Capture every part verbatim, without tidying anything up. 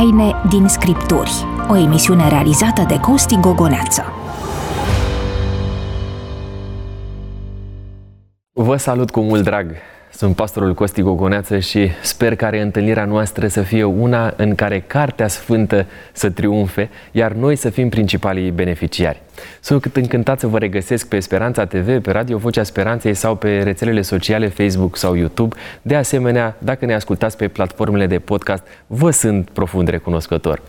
Taine din Scripturi, o emisiune realizată de Costi Gogoneață. Vă salut cu mult drag! Sunt pastorul Costi Gogoneață și sper ca reîntâlnirea noastră să fie una în care Cartea Sfântă să triumfe, iar noi să fim principalii beneficiari. Sunt încântat să vă regăsesc pe Speranța T V, pe Radio Vocea Speranței sau pe rețelele sociale Facebook sau YouTube. De asemenea, dacă ne ascultați pe platformele de podcast, vă sunt profund recunoscător.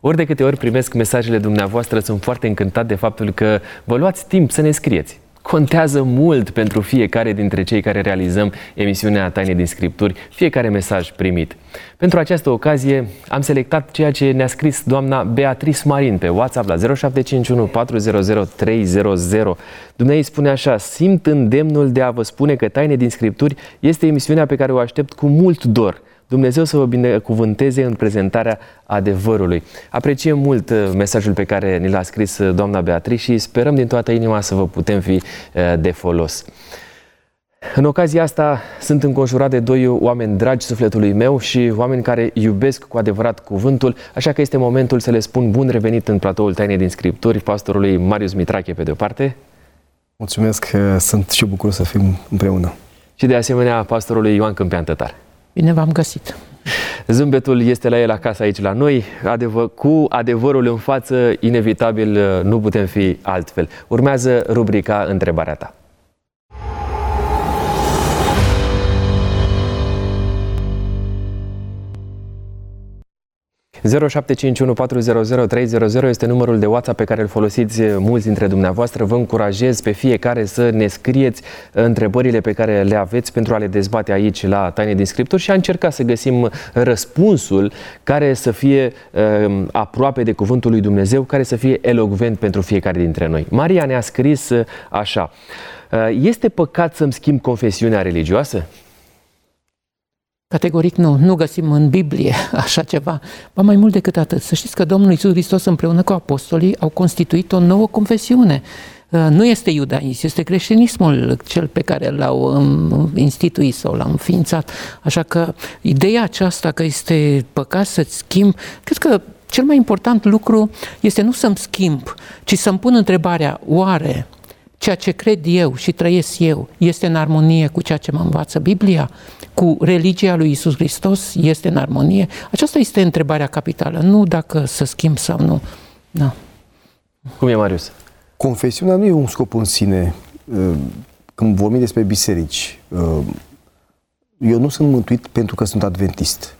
Ori de câte ori primesc mesajele dumneavoastră, sunt foarte încântat de faptul că vă luați timp să ne scrieți. Contează mult pentru fiecare dintre cei care realizăm emisiunea Taine din Scripturi, fiecare mesaj primit. Pentru această ocazie am selectat ceea ce ne-a scris doamna Beatrice Marin pe WhatsApp la zero șapte cinci unu patru zero zero trei zero zero. Dumnezeu spune așa: simt îndemnul de a vă spune că Taine din Scripturi este emisiunea pe care o aștept cu mult dor. Dumnezeu să vă binecuvânteze în prezentarea adevărului. Apreciem mult mesajul pe care ni l-a scris doamna Beatrice și sperăm din toată inima să vă putem fi de folos. În ocazia asta sunt înconjurat de doi oameni dragi sufletului meu și oameni care iubesc cu adevărat cuvântul, așa că este momentul să le spun bun revenit în platoul Taine din Scripturi, pastorului Marius Mitrache pe de-o parte. Mulțumesc, sunt și bucuros să fim împreună. Și de asemenea pastorului Ioan Câmpian-Tătar. Bine v-am găsit! Zâmbetul este la el acasă aici la noi, Adevă- cu adevărul în față, inevitabil nu putem fi altfel. Urmează rubrica Întrebarea ta. zero șapte cinci unu patru zero zero trei zero zero este numărul de WhatsApp pe care îl folosiți mulți dintre dumneavoastră. Vă încurajez pe fiecare să ne scrieți întrebările pe care le aveți pentru a le dezbate aici la Taine din Scripturi și a încerca să găsim răspunsul care să fie uh, aproape de cuvântul lui Dumnezeu, care să fie elocvent pentru fiecare dintre noi. Maria ne-a scris așa: este păcat să-mi schimb confesiunea religioasă? Categoric nu, nu găsim în Biblie așa ceva. Ba mai mult decât atât, să știți că Domnul Iisus Hristos împreună cu apostolii au constituit o nouă confesiune. Nu este iudaism, este creștinismul cel pe care l-au instituit sau l-au înființat. Așa că ideea aceasta că este păcat să-ți schimbi, cred că cel mai important lucru este nu să-mi schimb, ci să-mi pun întrebarea: oare ceea ce cred eu și trăiesc eu este în armonie cu ceea ce mă învață Biblia? Cu religia lui Iisus Hristos este în armonie? Aceasta este întrebarea capitală, nu dacă să schimb sau nu. Da. Cum e, Marius? Confesiunea nu e un scop în sine. Când vorbim despre biserici, eu nu sunt mântuit pentru că sunt adventist.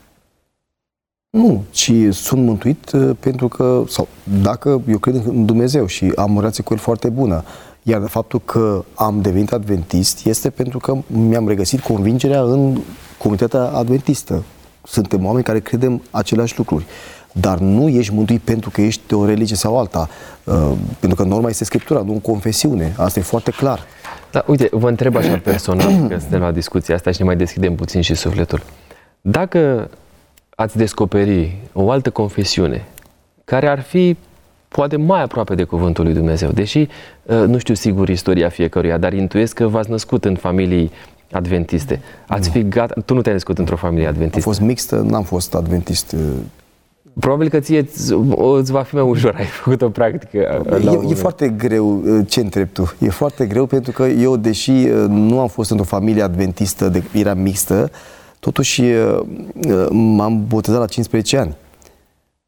Nu, ci sunt mântuit pentru că, sau dacă eu cred în Dumnezeu și am o relație cu El foarte bună, iar faptul că am devenit adventist este pentru că mi-am regăsit convingerea în comunitatea adventistă. Suntem oameni care credem aceleași lucruri, dar nu ești mântuit pentru că ești de o religie sau alta, uh, pentru că norma este Scriptura, nu confesiune. Asta e foarte clar. Da, uite, vă întreb așa personal, că suntem la discuția asta și ne mai deschidem puțin și sufletul. Dacă ați descoperi o altă confesiune care ar fi poate mai aproape de cuvântul lui Dumnezeu, deși nu știu sigur istoria fiecăruia, dar intuiesc că v-ați născut în familii adventiste. Ați fi gata... Tu nu te-ai născut într-o familie adventistă. Am fost mixtă, n-am fost adventist. Probabil că ție îți va fi mai ușor, ai făcut o practică. E, e foarte greu ce întrebi tu. E foarte greu pentru că eu, deși nu am fost într-o familie adventistă, de, era mixtă, totuși m-am botezat la cincisprezece ani.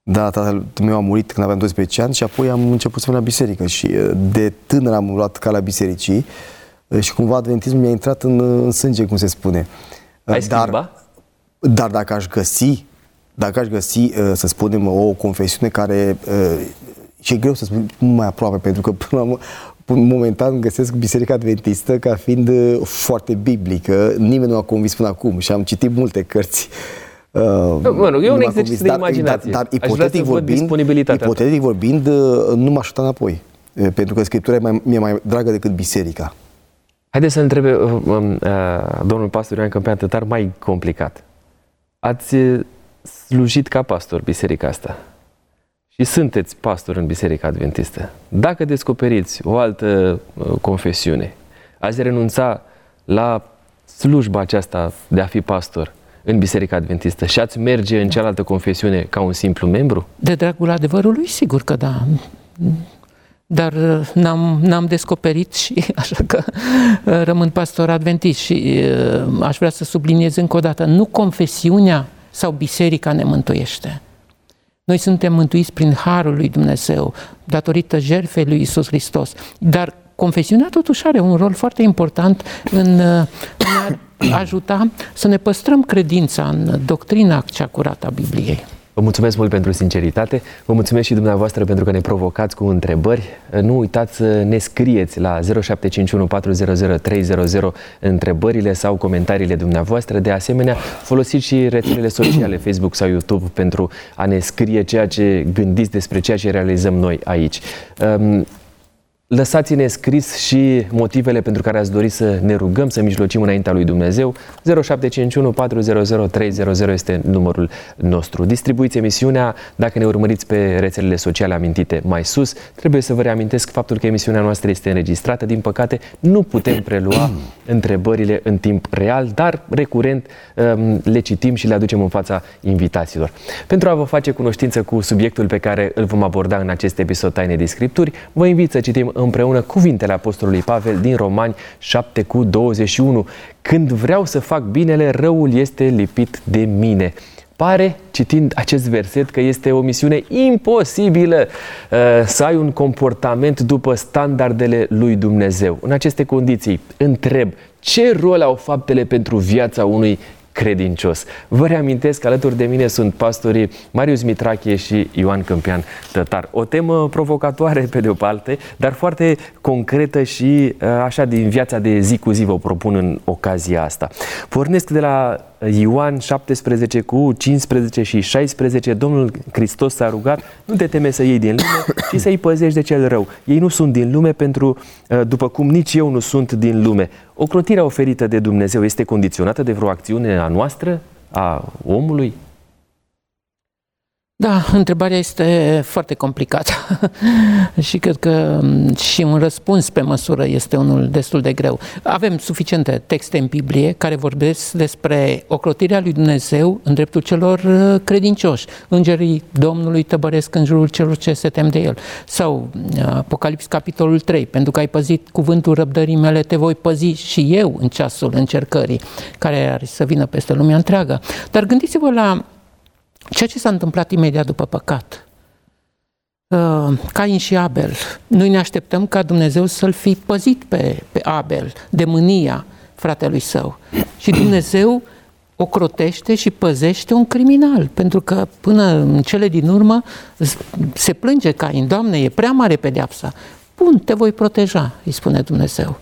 Da, tatăl meu a murit când aveam doisprezece ani și apoi am început să merg la biserică și de tânăr am luat calea bisericii și cumva adventismul mi-a intrat în, în sânge, cum se spune. Ai schimbat? Dar, dar dacă aș găsi, dacă aș găsi, să spunem, o confesiune care, și e greu să spun mai aproape, pentru că până la momentan găsesc Biserica Adventistă ca fiind foarte biblică, nimeni nu a convins până acum și am citit multe cărți. Uh, mă rog, e un exercițiu de dar, imaginație. Dar, dar ipotetic vorbind, ipotetic vorbind, nu m-aș uita înapoi, pentru că Scriptura e mai, mi-e mai dragă decât biserica. Haideți să întrebe uh, uh, domnul pastor Ioan Câmpian-Tătar mai complicat. Ați slujit ca pastor biserica asta și sunteți pastor în Biserica Adventistă. Dacă descoperiți o altă confesiune, ați renunța la slujba aceasta de a fi pastor în Biserica Adventistă și ați merge în cealaltă confesiune ca un simplu membru? De dragul adevărului, sigur că da. Dar n-am, n-am descoperit și așa că rămân pastor adventist și aș vrea să subliniez încă o dată, nu confesiunea sau biserica ne mântuiește. Noi suntem mântuiți prin harul lui Dumnezeu, datorită jertfei lui Iisus Hristos. Dar confesiunea totuși are un rol foarte important în, în a ajuta să ne păstrăm credința în doctrina cea curată a Bibliei. Vă mulțumesc mult pentru sinceritate, vă mulțumesc și dumneavoastră pentru că ne provocați cu întrebări. Nu uitați să ne scrieți la zero șapte cinci unu patru zero zero trei zero zero întrebările sau comentariile dumneavoastră. De asemenea, folosiți și rețelele sociale, Facebook sau YouTube, pentru a ne scrie ceea ce gândiți despre ceea ce realizăm noi aici. Lăsați-ne scris și motivele pentru care ați dori să ne rugăm, să mijlocim înaintea lui Dumnezeu. zero șapte cinci unu patru zero zero trei zero zero este numărul nostru. Distribuiți emisiunea dacă ne urmăriți pe rețelele sociale amintite mai sus. Trebuie să vă reamintesc faptul că emisiunea noastră este înregistrată. Din păcate, nu putem prelua întrebările în timp real, dar recurent le citim și le aducem în fața invitaților. Pentru a vă face cunoștință cu subiectul pe care îl vom aborda în acest episod Taine din Scripturi, vă invit să citim împreună cuvintele Apostolului Pavel din Romani șapte cu douăzeci și unu. Când vreau să fac binele, răul este lipit de mine. Pare, citind acest verset, că este o misiune imposibilă uh, să ai un comportament după standardele lui Dumnezeu. În aceste condiții, întreb, ce rol au faptele pentru viața unui credincios? Vă reamintesc că alături de mine sunt pastorii Marius Mitrache și Ioan Câmpian-Tătar. O temă provocatoare pe de o parte, dar foarte concretă și așa din viața de zi cu zi vă propun în ocazia asta. Pornesc de la Ioan șaptesprezece cu cincisprezece și șaisprezece. Domnul Hristos s-a rugat, nu te teme să iei din lume, ci să-i păzești de cel rău. Ei nu sunt din lume, pentru, după cum nici eu nu sunt din lume. Ocrotirea oferită de Dumnezeu este condiționată de vreo acțiune a noastră, a omului? Da, întrebarea este foarte complicată și cred că și un răspuns pe măsură este unul destul de greu. Avem suficiente texte în Biblie care vorbesc despre ocrotirea lui Dumnezeu în dreptul celor credincioși. Îngerii Domnului tăbăresc în jurul celor ce se tem de El. Sau Apocalips capitolul trei, pentru că ai păzit cuvântul răbdării mele, te voi păzi și eu în ceasul încercării, care ar să vină peste lumea întreagă. Dar gândiți-vă la ceea ce s-a întâmplat imediat după păcat. Cain și Abel. Noi ne așteptăm ca Dumnezeu să-l fi păzit pe, pe Abel de mânia fratelui său. Și Dumnezeu ocrotește și păzește un criminal, pentru că până în cele din urmă se plânge Cain, Doamne, e prea mare pedeapsa. Bun, te voi proteja, îi spune Dumnezeu.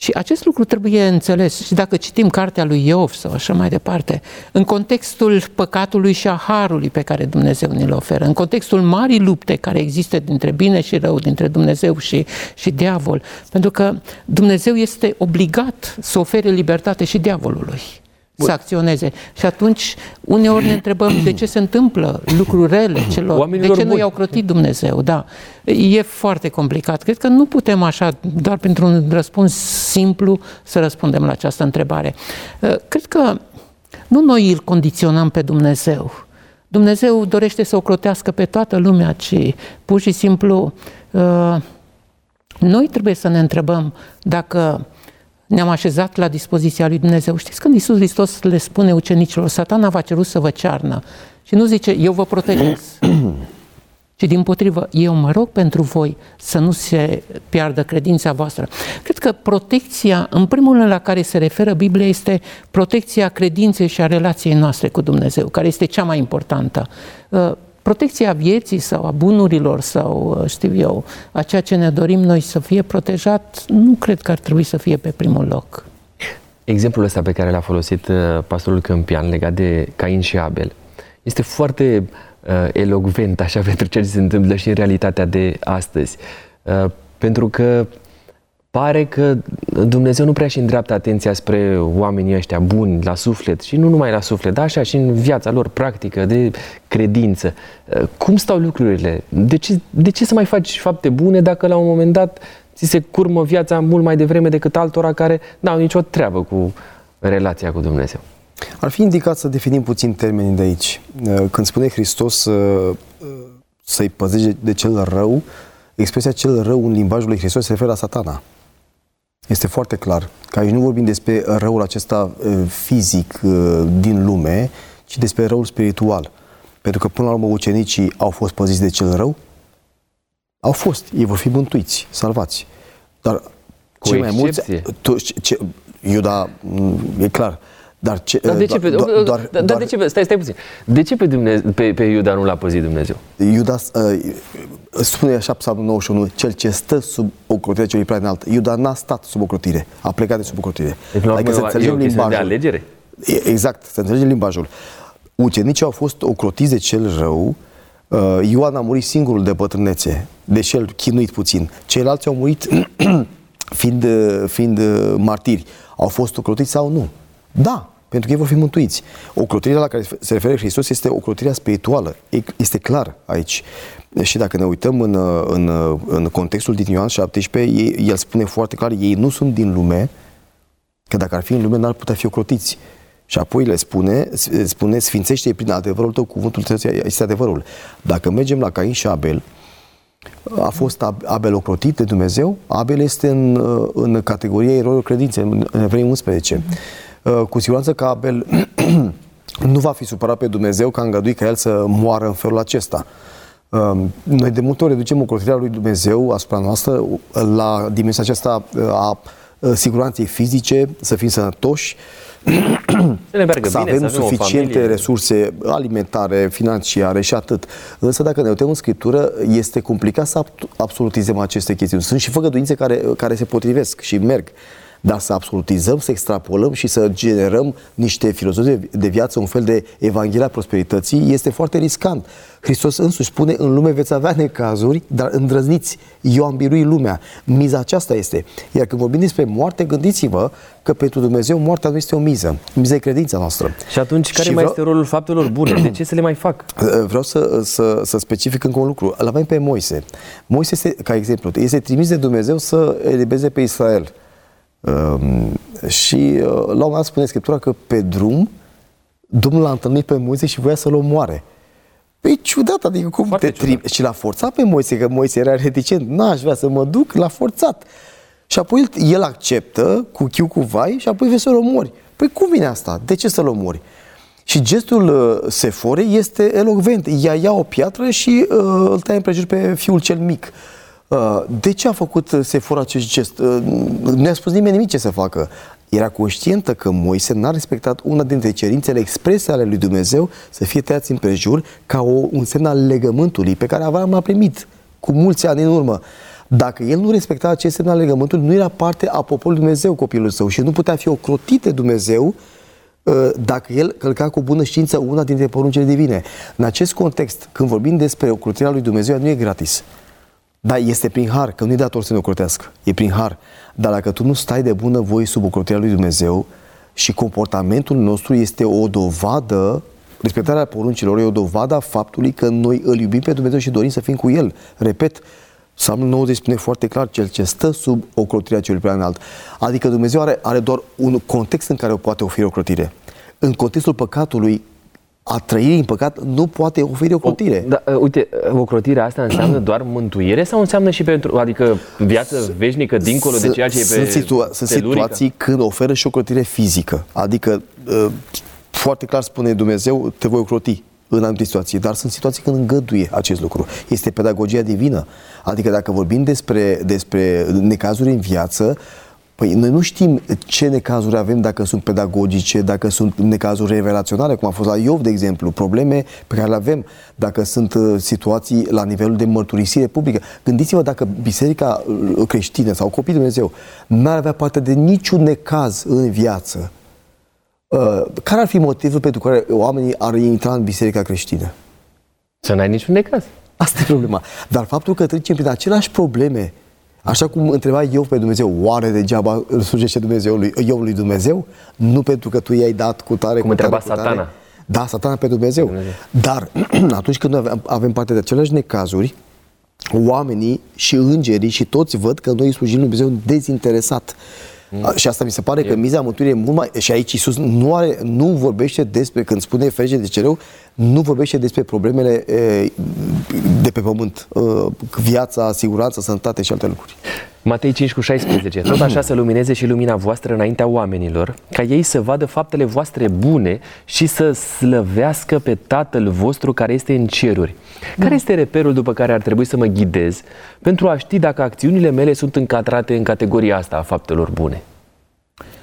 Și acest lucru trebuie înțeles. Și dacă citim cartea lui Iov sau așa mai departe, în contextul păcatului și a harului pe care Dumnezeu ne-l oferă, în contextul marii lupte care există dintre bine și rău, dintre Dumnezeu și, și diavol, pentru că Dumnezeu este obligat să ofere libertate și diavolului să acționeze. Și atunci uneori ne întrebăm de ce se întâmplă lucruri rele celor, oamenilor, de ce nu i-a ocrotit Dumnezeu. Da. E foarte complicat. Cred că nu putem așa, doar pentru un răspuns simplu, să răspundem la această întrebare. Cred că nu noi îl condiționăm pe Dumnezeu. Dumnezeu dorește să ocrotească pe toată lumea, ci pur și simplu noi trebuie să ne întrebăm dacă ne-am așezat la dispoziția lui Dumnezeu. Știți, când Iisus Hristos le spune ucenicilor, Satana v-a cerut să vă cearnă. Și nu zice, eu vă protejez. Și dimpotrivă, eu mă rog pentru voi să nu se piardă credința voastră. Cred că protecția, în primul rând la care se referă Biblia, este protecția credinței și a relației noastre cu Dumnezeu, care este cea mai importantă. Protecția vieții sau a bunurilor sau, știu eu, a ceea ce ne dorim noi să fie protejat, nu cred că ar trebui să fie pe primul loc. Exemplul ăsta pe care l-a folosit pastorul Câmpian legat de Cain și Abel este foarte uh, elocvent așa pentru ceea ce se întâmplă și în realitatea de astăzi. Uh, pentru că pare că Dumnezeu nu prea și îndreaptă atenția spre oamenii ăștia buni, la suflet, și nu numai la suflet, dar așa și în viața lor practică de credință. Cum stau lucrurile? De ce, de ce să mai faci fapte bune dacă la un moment dat ți se curmă viața mult mai devreme decât altora care n-au nicio treabă cu relația cu Dumnezeu? Ar fi indicat să definim puțin termenii de aici. Când spune Hristos să-i păzești de cel rău, expresia cel rău în limbajul lui Hristos se referă la Satana. Este foarte clar că aici nu vorbim despre răul acesta fizic din lume, ci despre răul spiritual. Pentru că până la urmă ucenicii au fost păziți de cel rău? Au fost. Ei vor fi mântuiți, salvați. Dar cu cei mai mulți... Iuda, e clar. Dar, ce, dar, de, ce pe, doar, doar, dar, dar de ce pe... Stai, stai puțin. De ce pe, Dumnezeu, pe, pe Iuda nu l-a păzit Dumnezeu? Iuda, uh, spune așa Psalmul nouăzeci și unu, cel ce stă sub ocrotire celui prea înalt. Iuda n-a stat sub ocrotire, a plecat de sub ocrotire. Deci, adică să înțelegem limbajul. De alegere? Exact, să înțelegem limbajul. Ucenicii au fost ocrotiți de cel rău. uh, Ioan a murit singurul de bătrânețe, deși el chinuit puțin. Ceilalți au murit fiind, fiind martiri. Au fost ocrotiți sau nu? Da, pentru că ei vor fi mântuiți. Ocrotirea la care se referă Hristos este ocrotirea spirituală. Este clar aici. Și dacă ne uităm în, în, în contextul din Ioan șaptesprezece, el spune foarte clar, ei nu sunt din lume, că dacă ar fi în lume, n-ar putea fi ocrotiți. Și apoi le spune, spune sfințește-i prin adevărul tău, cuvântul tău este adevărul. Dacă mergem la Cain și Abel, a fost Abel ocrotit de Dumnezeu. Abel este în, în categoria eroilor credinței, în Evrei unsprezece. Cu siguranță că Abel nu va fi supărat pe Dumnezeu că a îngăduit ca el să moară în felul acesta. Noi de multe ori reducem ocrotirea lui Dumnezeu asupra noastră la dimensiunea aceasta a siguranței fizice, să fim sănătoși, să, bine, să avem să suficiente resurse alimentare, financiare și atât. Însă dacă ne uităm în Scriptură, este complicat să absolutizăm aceste chestiuni. Sunt și făgăduințe care, care se potrivesc și merg. Dar să absolutizăm, să extrapolăm și să generăm niște filozofii de viață, un fel de evanghelia prosperității, este foarte riscant. Hristos însuși spune, în lume veți avea necazuri, dar îndrăzniți, eu am biruit lumea. Miza aceasta este. Iar când vorbim despre moarte, gândiți-vă că pentru Dumnezeu moartea nu este o miză. Miza e credința noastră. Și atunci, care și mai vreau... este rolul faptelor bune? De ce să le mai fac? Vreau să, să, să specific încă un lucru. Îl avem pe Moise. Moise, este, ca exemplu, este trimis de Dumnezeu să elibeze pe Israel. Uh, și uh, la un moment dat spune Scriptura că pe drum Domnul l-a întâlnit pe Moise și voia să-l omoare. Păi ciudat, adică cum Foarte te ciudat. Tri- și l-a forțat pe Moise, că Moise era reticent, n-aș vrea să mă duc, l-a forțat. Și apoi el, el acceptă cu chiu cu vai și apoi vei să-l omori. Păi cum vine asta? De ce să-l omori? Și gestul uh, Seforei este elocvent. Ea ia o piatră și uh, îl taie împrejur pe fiul cel mic. De ce a făcut Sefora acest gest? Nu i-a spus nimeni nimic ce să facă. Era conștientă că Moise n-a respectat una dintre cerințele exprese ale lui Dumnezeu să fie tăiați împrejur ca o, un semn al legământului pe care Avram l-a primit cu mulți ani în urmă. Dacă el nu respecta acest semn al legământului, nu era parte a poporului Dumnezeu copilul său și nu putea fi ocrotit de Dumnezeu dacă el călca cu bună știință una dintre poruncile divine. În acest context, când vorbim despre ocrotirea lui Dumnezeu, nu e gratis. Da, este prin har, că nu-i dator să ne ocrotească, e prin har. Dar dacă tu nu stai de bună voie sub ocrotirea lui Dumnezeu și comportamentul nostru este o dovadă, respectarea poruncilor e o dovadă a faptului că noi îl iubim pe Dumnezeu și dorim să fim cu El. Repet, Psalmul nouăzeci spune foarte clar, cel ce stă sub ocrotirea celui prea înalt. Adică Dumnezeu are, are doar un context în care o poate oferi ocrotire. În contextul păcatului, a trăirii în păcat nu poate oferi ocrotire. Da, uite, ocrotirea asta înseamnă doar mântuire sau înseamnă și pentru, adică viață veșnică dincolo de ceea ce e pe situa- Sunt situații când oferă și ocrotire fizică. Adică foarte clar spune Dumnezeu, te voi ocroti în anumite situații, dar sunt situații când îngăduie acest lucru. Este pedagogia divină. Adică dacă vorbim despre, despre necazuri în viață, păi noi nu știm ce necazuri avem, dacă sunt pedagogice, dacă sunt necazuri revelaționale, cum a fost la Iov, de exemplu, probleme pe care le avem, dacă sunt situații la nivelul de mărturisire publică. Gândiți-vă dacă biserica creștină sau copiii Dumnezeu n-ar avea parte de niciun necaz în viață, care ar fi motivul pentru care oamenii ar intra în biserica creștină? Să n-ai niciun necaz. Asta e problema. Dar faptul că trecem prin aceleași probleme, așa cum întreba Iov pe Dumnezeu, oare degeaba îl slujește Dumnezeu lui, Iov lui Dumnezeu? Nu pentru că tu i-ai dat cu tare, cum cu tare, întreba cu tare. Satana. Da, Satana pe Dumnezeu. Dumnezeu. Dar atunci când avem, avem parte de aceleași necazuri, oamenii și îngerii și toți văd că noi slujim lui Dumnezeu dezinteresat. Mm. Și asta mi se pare e. că miza mântuirii e mult mai... Și aici Iisus nu, are, nu vorbește despre, când spune ferește de cereu, nu vorbește despre problemele e, de pe pământ, e, viața, siguranța, sănătate și alte lucruri. Matei cinci cu șaisprezece. Tot așa să lumineze și lumina voastră înaintea oamenilor, ca ei să vadă faptele voastre bune și să slăvească pe Tatăl vostru care este în ceruri. Care este reperul după care ar trebui să mă ghidez pentru a ști dacă acțiunile mele sunt încadrate în categoria asta a faptelor bune?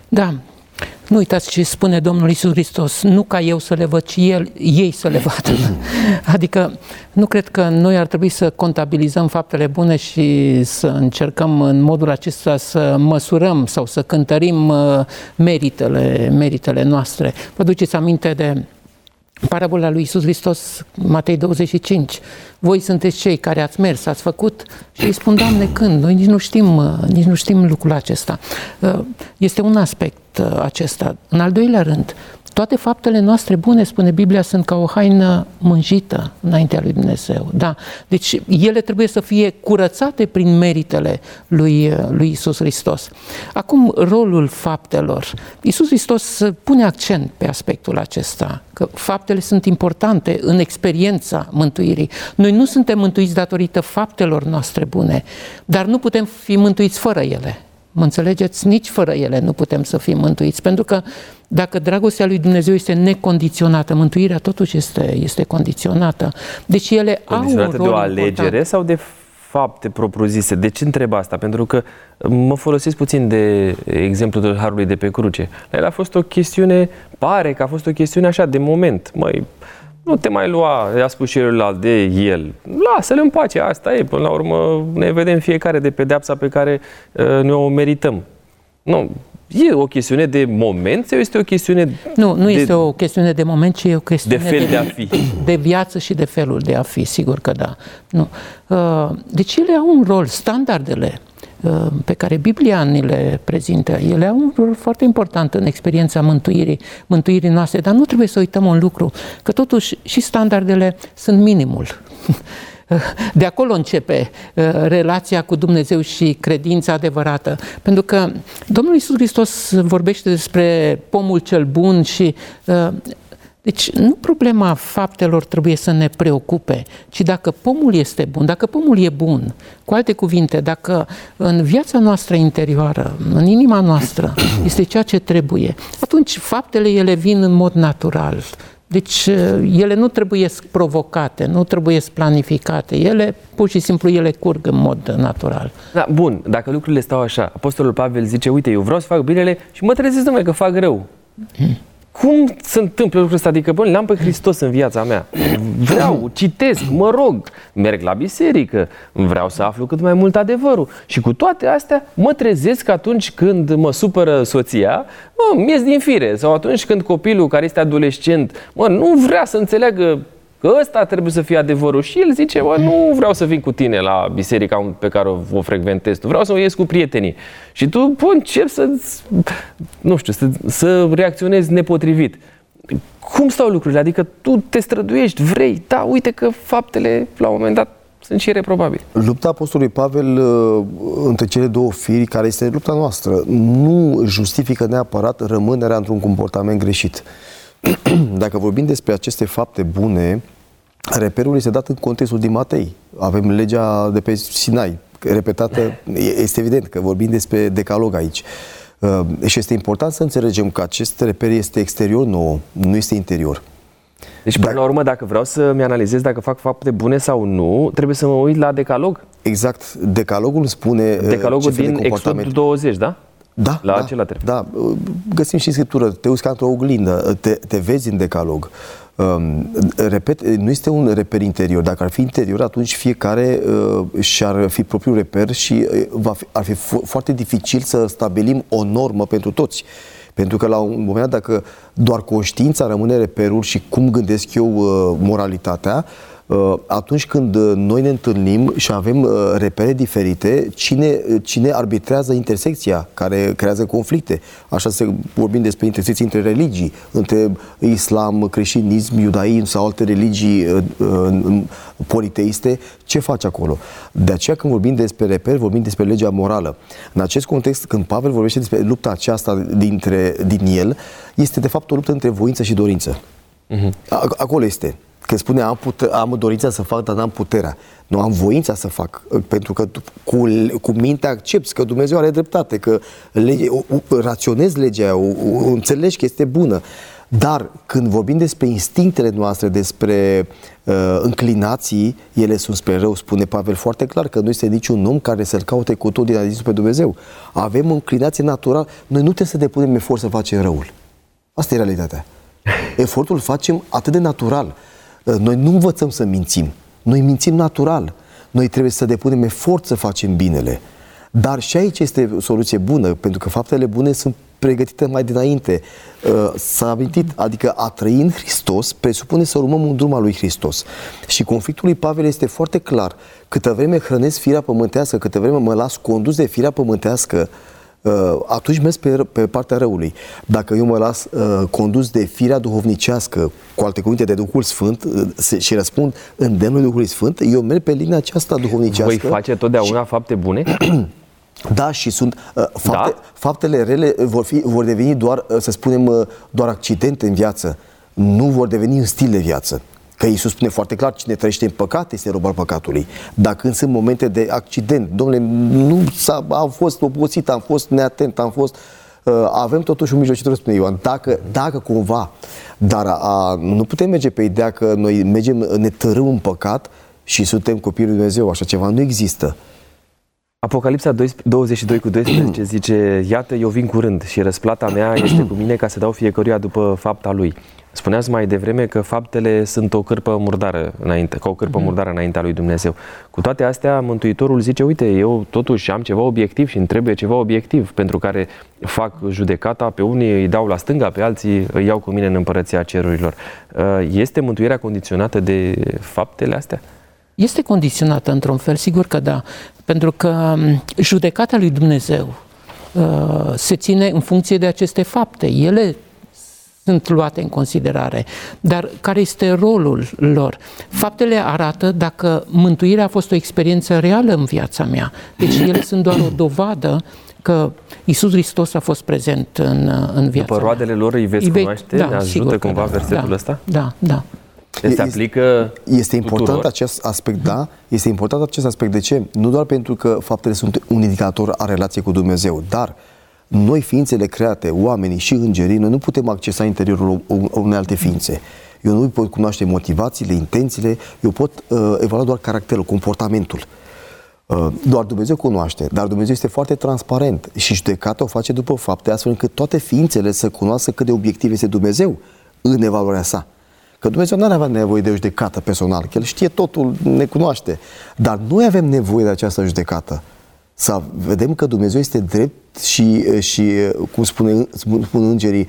Da. Nu uitați ce spune Domnul Iisus Hristos, nu ca eu să le văd, ci el, ei să le vadă. Adică nu cred că noi ar trebui să contabilizăm faptele bune și să încercăm în modul acesta să măsurăm sau să cântărim meritele, meritele noastre. Vă duceți aminte de parabola lui Iisus Hristos, Matei douăzeci și cinci. Voi sunteți cei care ați mers, ați făcut, și îi spun, Doamne, când? Noi nici nu știm, nici nu știm lucrul acesta. Este un aspect acesta. În al doilea rând, toate faptele noastre bune, spune Biblia, sunt ca o haină mânjită înaintea lui Dumnezeu. Da. Deci ele trebuie să fie curățate prin meritele lui, lui Iisus Hristos. Acum, rolul faptelor. Iisus Hristos pune accent pe aspectul acesta, că faptele sunt importante în experiența mântuirii. Noi nu suntem mântuiți datorită faptelor noastre bune, dar nu putem fi mântuiți fără ele. Mă înțelegeți? Nici fără ele nu putem să fim mântuiți, pentru că dacă dragostea lui Dumnezeu este necondiționată, mântuirea totuși este, este condiționată. Deci ele au un rol important. Condiționată de o alegere sau de fapte propriu-zise? De ce întreb asta? Pentru că mă folosesc puțin de exemplul Harului de pe cruce. La el a fost o chestiune, pare că a fost o chestiune așa, de moment. Măi, nu te mai lua, i-a spus și el de el. Lasă-l în pace, asta e, până la urmă ne vedem fiecare de pedeapsa pe care uh, ne-o merităm. Nu, e o chestiune de moment sau este o chestiune... Nu, nu de, este o chestiune de moment, ci e o chestiune de, fel de, de a fi. De viață și de felul de a fi, sigur că da. Nu. Uh, deci ele au un rol, standardele pe care Biblia ni le prezintă, ele au un rol foarte important în experiența mântuirii, mântuirii noastre, dar nu trebuie să uităm un lucru, că totuși și standardele sunt minimul. De acolo începe relația cu Dumnezeu și credința adevărată. Pentru că Domnul Iisus Hristos vorbește despre pomul cel bun și... Deci nu problema faptelor trebuie să ne preocupe, ci dacă pomul este bun, dacă pomul e bun, cu alte cuvinte, dacă în viața noastră interioară, în inima noastră, este ceea ce trebuie, atunci faptele ele vin în mod natural. Deci ele nu trebuie provocate, nu trebuie planificate, ele pur și simplu ele curg în mod natural. Da, bun, dacă lucrurile stau așa, Apostolul Pavel zice, uite, eu vreau să fac binele și mă trezesc, numai că fac rău. Cum se întâmplă lucrul ăsta? Adică, bă, l-am pe Hristos în viața mea. Vreau, citesc, mă rog, merg la biserică, vreau să aflu cât mai mult adevărul. Și cu toate astea, mă trezesc atunci când mă supără soția, mă, mi-ies din fire. Sau atunci când copilul care este adolescent, mă, nu vrea să înțeleagă că ăsta trebuie să fie adevărul. Și el zice, mă, nu vreau să vin cu tine la biserica pe care o frecventez tu, vreau să o ies cu prietenii. Și tu bă, începi să, nu știu, să, să reacționezi nepotrivit. Cum stau lucrurile? Adică tu te străduiești, vrei, da, uite că faptele la un moment dat sunt și reprobabile. Lupta Apostolului Pavel între cele două firi, care este lupta noastră, nu justifică neapărat rămânerea într-un comportament greșit. Dacă vorbim despre aceste fapte bune, reperul este dat în contextul din Matei. Avem legea de pe Sinai, repetată, este evident că vorbim despre decalog aici. Și este important să înțelegem că acest reper este exterior nouă, nu este interior. Deci, până la urmă, dacă vreau să-mi analizez dacă fac fapte bune sau nu, trebuie să mă uit la decalog. Exact, decalogul spune... Decalogul din Exodul douăzeci, da? Da, la da, acela da, găsim și în Scriptură, te uiți ca într-o oglindă, te, te vezi în decalog. Um, repet, nu este un reper interior. Dacă ar fi interior, atunci fiecare uh, și-ar fi propriul reper și uh, va fi, ar fi fo- foarte dificil să stabilim o normă pentru toți. Pentru că la un moment dat, dacă doar conștiința rămâne reperul și cum gândesc eu uh, moralitatea, atunci când noi ne întâlnim și avem repere diferite, cine, cine arbitrează intersecția care creează conflicte? Așa se vorbim despre intersecții între religii, între islam, creștinism, iudaism sau alte religii politeiste. Ce faci acolo? De aceea când vorbim despre repere, vorbim despre legea morală. În acest context, când Pavel vorbește despre lupta aceasta dintre, din el, este de fapt o luptă între voință și dorință. Uh-huh. Acolo este. Când spune am, put- am dorința să fac, dar n-am puterea. Nu am voința să fac, pentru că cu, cu mintea accepti că Dumnezeu are dreptate, că lege, o, o, raționezi legea, o, o înțelegi că este bună. Dar când vorbim despre instinctele noastre, despre uh, înclinații, ele sunt spre rău. Spune Pavel foarte clar că nu este niciun om care să-l caute cu tot din adisul pe Dumnezeu. Avem o înclinație naturală. Noi nu trebuie să depunem efort să facem răul. Asta e realitatea. Efortul facem atât de natural. Noi nu învățăm să mințim. Noi mințim natural. Noi trebuie să depunem efort să facem binele. Dar și aici este o soluție bună, pentru că faptele bune sunt pregătite mai dinainte. S-a amintit, adică a trăi în Hristos presupune să urmăm un drum al lui Hristos. Și conflictul lui Pavel este foarte clar. Câtă vreme hrănesc firea pământească, câtă vreme mă las condus de firea pământească, atunci merg pe, pe partea răului. Dacă eu mă las uh, condus de firea duhovnicească, cu alte cuvinte de Duhul Sfânt, uh, se, și răspund îndemnului Duhului Sfânt, eu merg pe linia aceasta duhovnicească. Voi face totdeauna și... fapte bune? Da, și sunt uh, fapte, da? Faptele rele vor, fi, vor deveni doar, uh, să spunem, uh, doar accidente în viață. Nu vor deveni un stil de viață. Că Iisus spune foarte clar, cine trăiește în păcat este rob al păcatului. Dar când sunt momente de accident, domnule, nu s-a, am fost obosit, am fost neatent, am fost... Uh, avem totuși un mijlocitor, spune Ioan, dacă, dacă cumva, dar a, nu putem merge pe ideea că noi mergem, ne tărâm în păcat și suntem copiii lui Dumnezeu, așa ceva nu există. Apocalipsa douăzeci și doi cu doisprezece zice, iată, eu vin curând și răsplata mea este cu mine ca să dau fiecăruia după fapta lui. Spuneați mai devreme că faptele sunt o cârpă murdară înainte, ca o cârpă murdară înaintea lui Dumnezeu. Cu toate astea, Mântuitorul zice, uite, eu totuși am ceva obiectiv și îmi trebuie ceva obiectiv pentru care fac judecata, pe unii îi dau la stânga, pe alții îi iau cu mine în împărăția cerurilor. Este mântuirea condiționată de faptele astea? Este condiționată într-un fel, sigur că da, pentru că judecata lui Dumnezeu se ține în funcție de aceste fapte. Ele sunt luate în considerare. Dar care este rolul lor? Faptele arată dacă mântuirea a fost o experiență reală în viața mea. Deci ele sunt doar o dovadă că Iisus Hristos a fost prezent în, în viața După roadele mea. Lor îi veți cunoaște? Da, ne ajută cumva da, versetul da, ăsta? Da, da. Se aplică este important tuturor. Acest aspect, da, este important acest aspect. De ce? Nu doar pentru că faptele sunt un indicator a relației cu Dumnezeu, dar noi, ființele create, oamenii și îngerii, noi nu putem accesa interiorul unei alte ființe. Eu nu pot cunoaște motivațiile, intențiile, eu pot uh, evalua doar caracterul, comportamentul. Uh, doar Dumnezeu cunoaște, dar Dumnezeu este foarte transparent și judecata o face după fapte, astfel încât toate ființele să cunoască cât de obiectiv este Dumnezeu în evaluarea sa. Că Dumnezeu nu avea nevoie de o judecată personală, că El știe totul, ne cunoaște. Dar noi avem nevoie de această judecată. Să vedem că Dumnezeu este drept și, și cum spune, spun îngerii,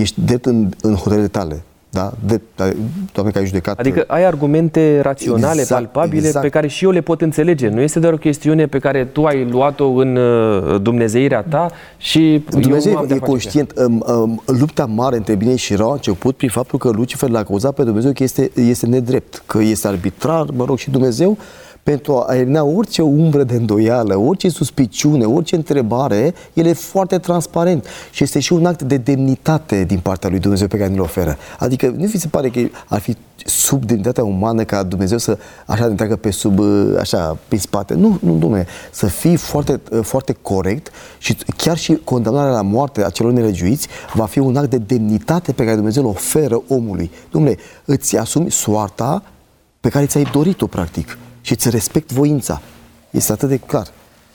ești drept în, în hotărârile tale. Da? De, doamne, că ai judecat. Adică ai argumente raționale, exact, palpabile, exact. Pe care și eu le pot înțelege. Nu este doar o chestiune pe care tu ai luat-o în dumnezeirea ta și Dumnezeu eu nu am e conștient. Um, um, lupta mare între bine și rău a început prin faptul că Lucifer l-a cauzat pe Dumnezeu că este, este nedrept, că este arbitrar, mă rog, și Dumnezeu pentru a elimina orice umbră de îndoială, orice suspiciune, orice întrebare, el e foarte transparent și este și un act de demnitate din partea lui Dumnezeu pe care ne-l oferă. Adică nu vi se pare că ar fi sub demnitatea umană ca Dumnezeu să așa ne treacă pe sub, așa, pe spate? Nu, nu, Dumnezeu, să fii foarte, foarte corect și chiar și condamnarea la moarte a celor nelegiuiți va fi un act de demnitate pe care Dumnezeu îl oferă omului. Dumnezeu, îți asumi soarta pe care ți-ai dorit-o, practic. Și îți respect voința. Este atât de clar.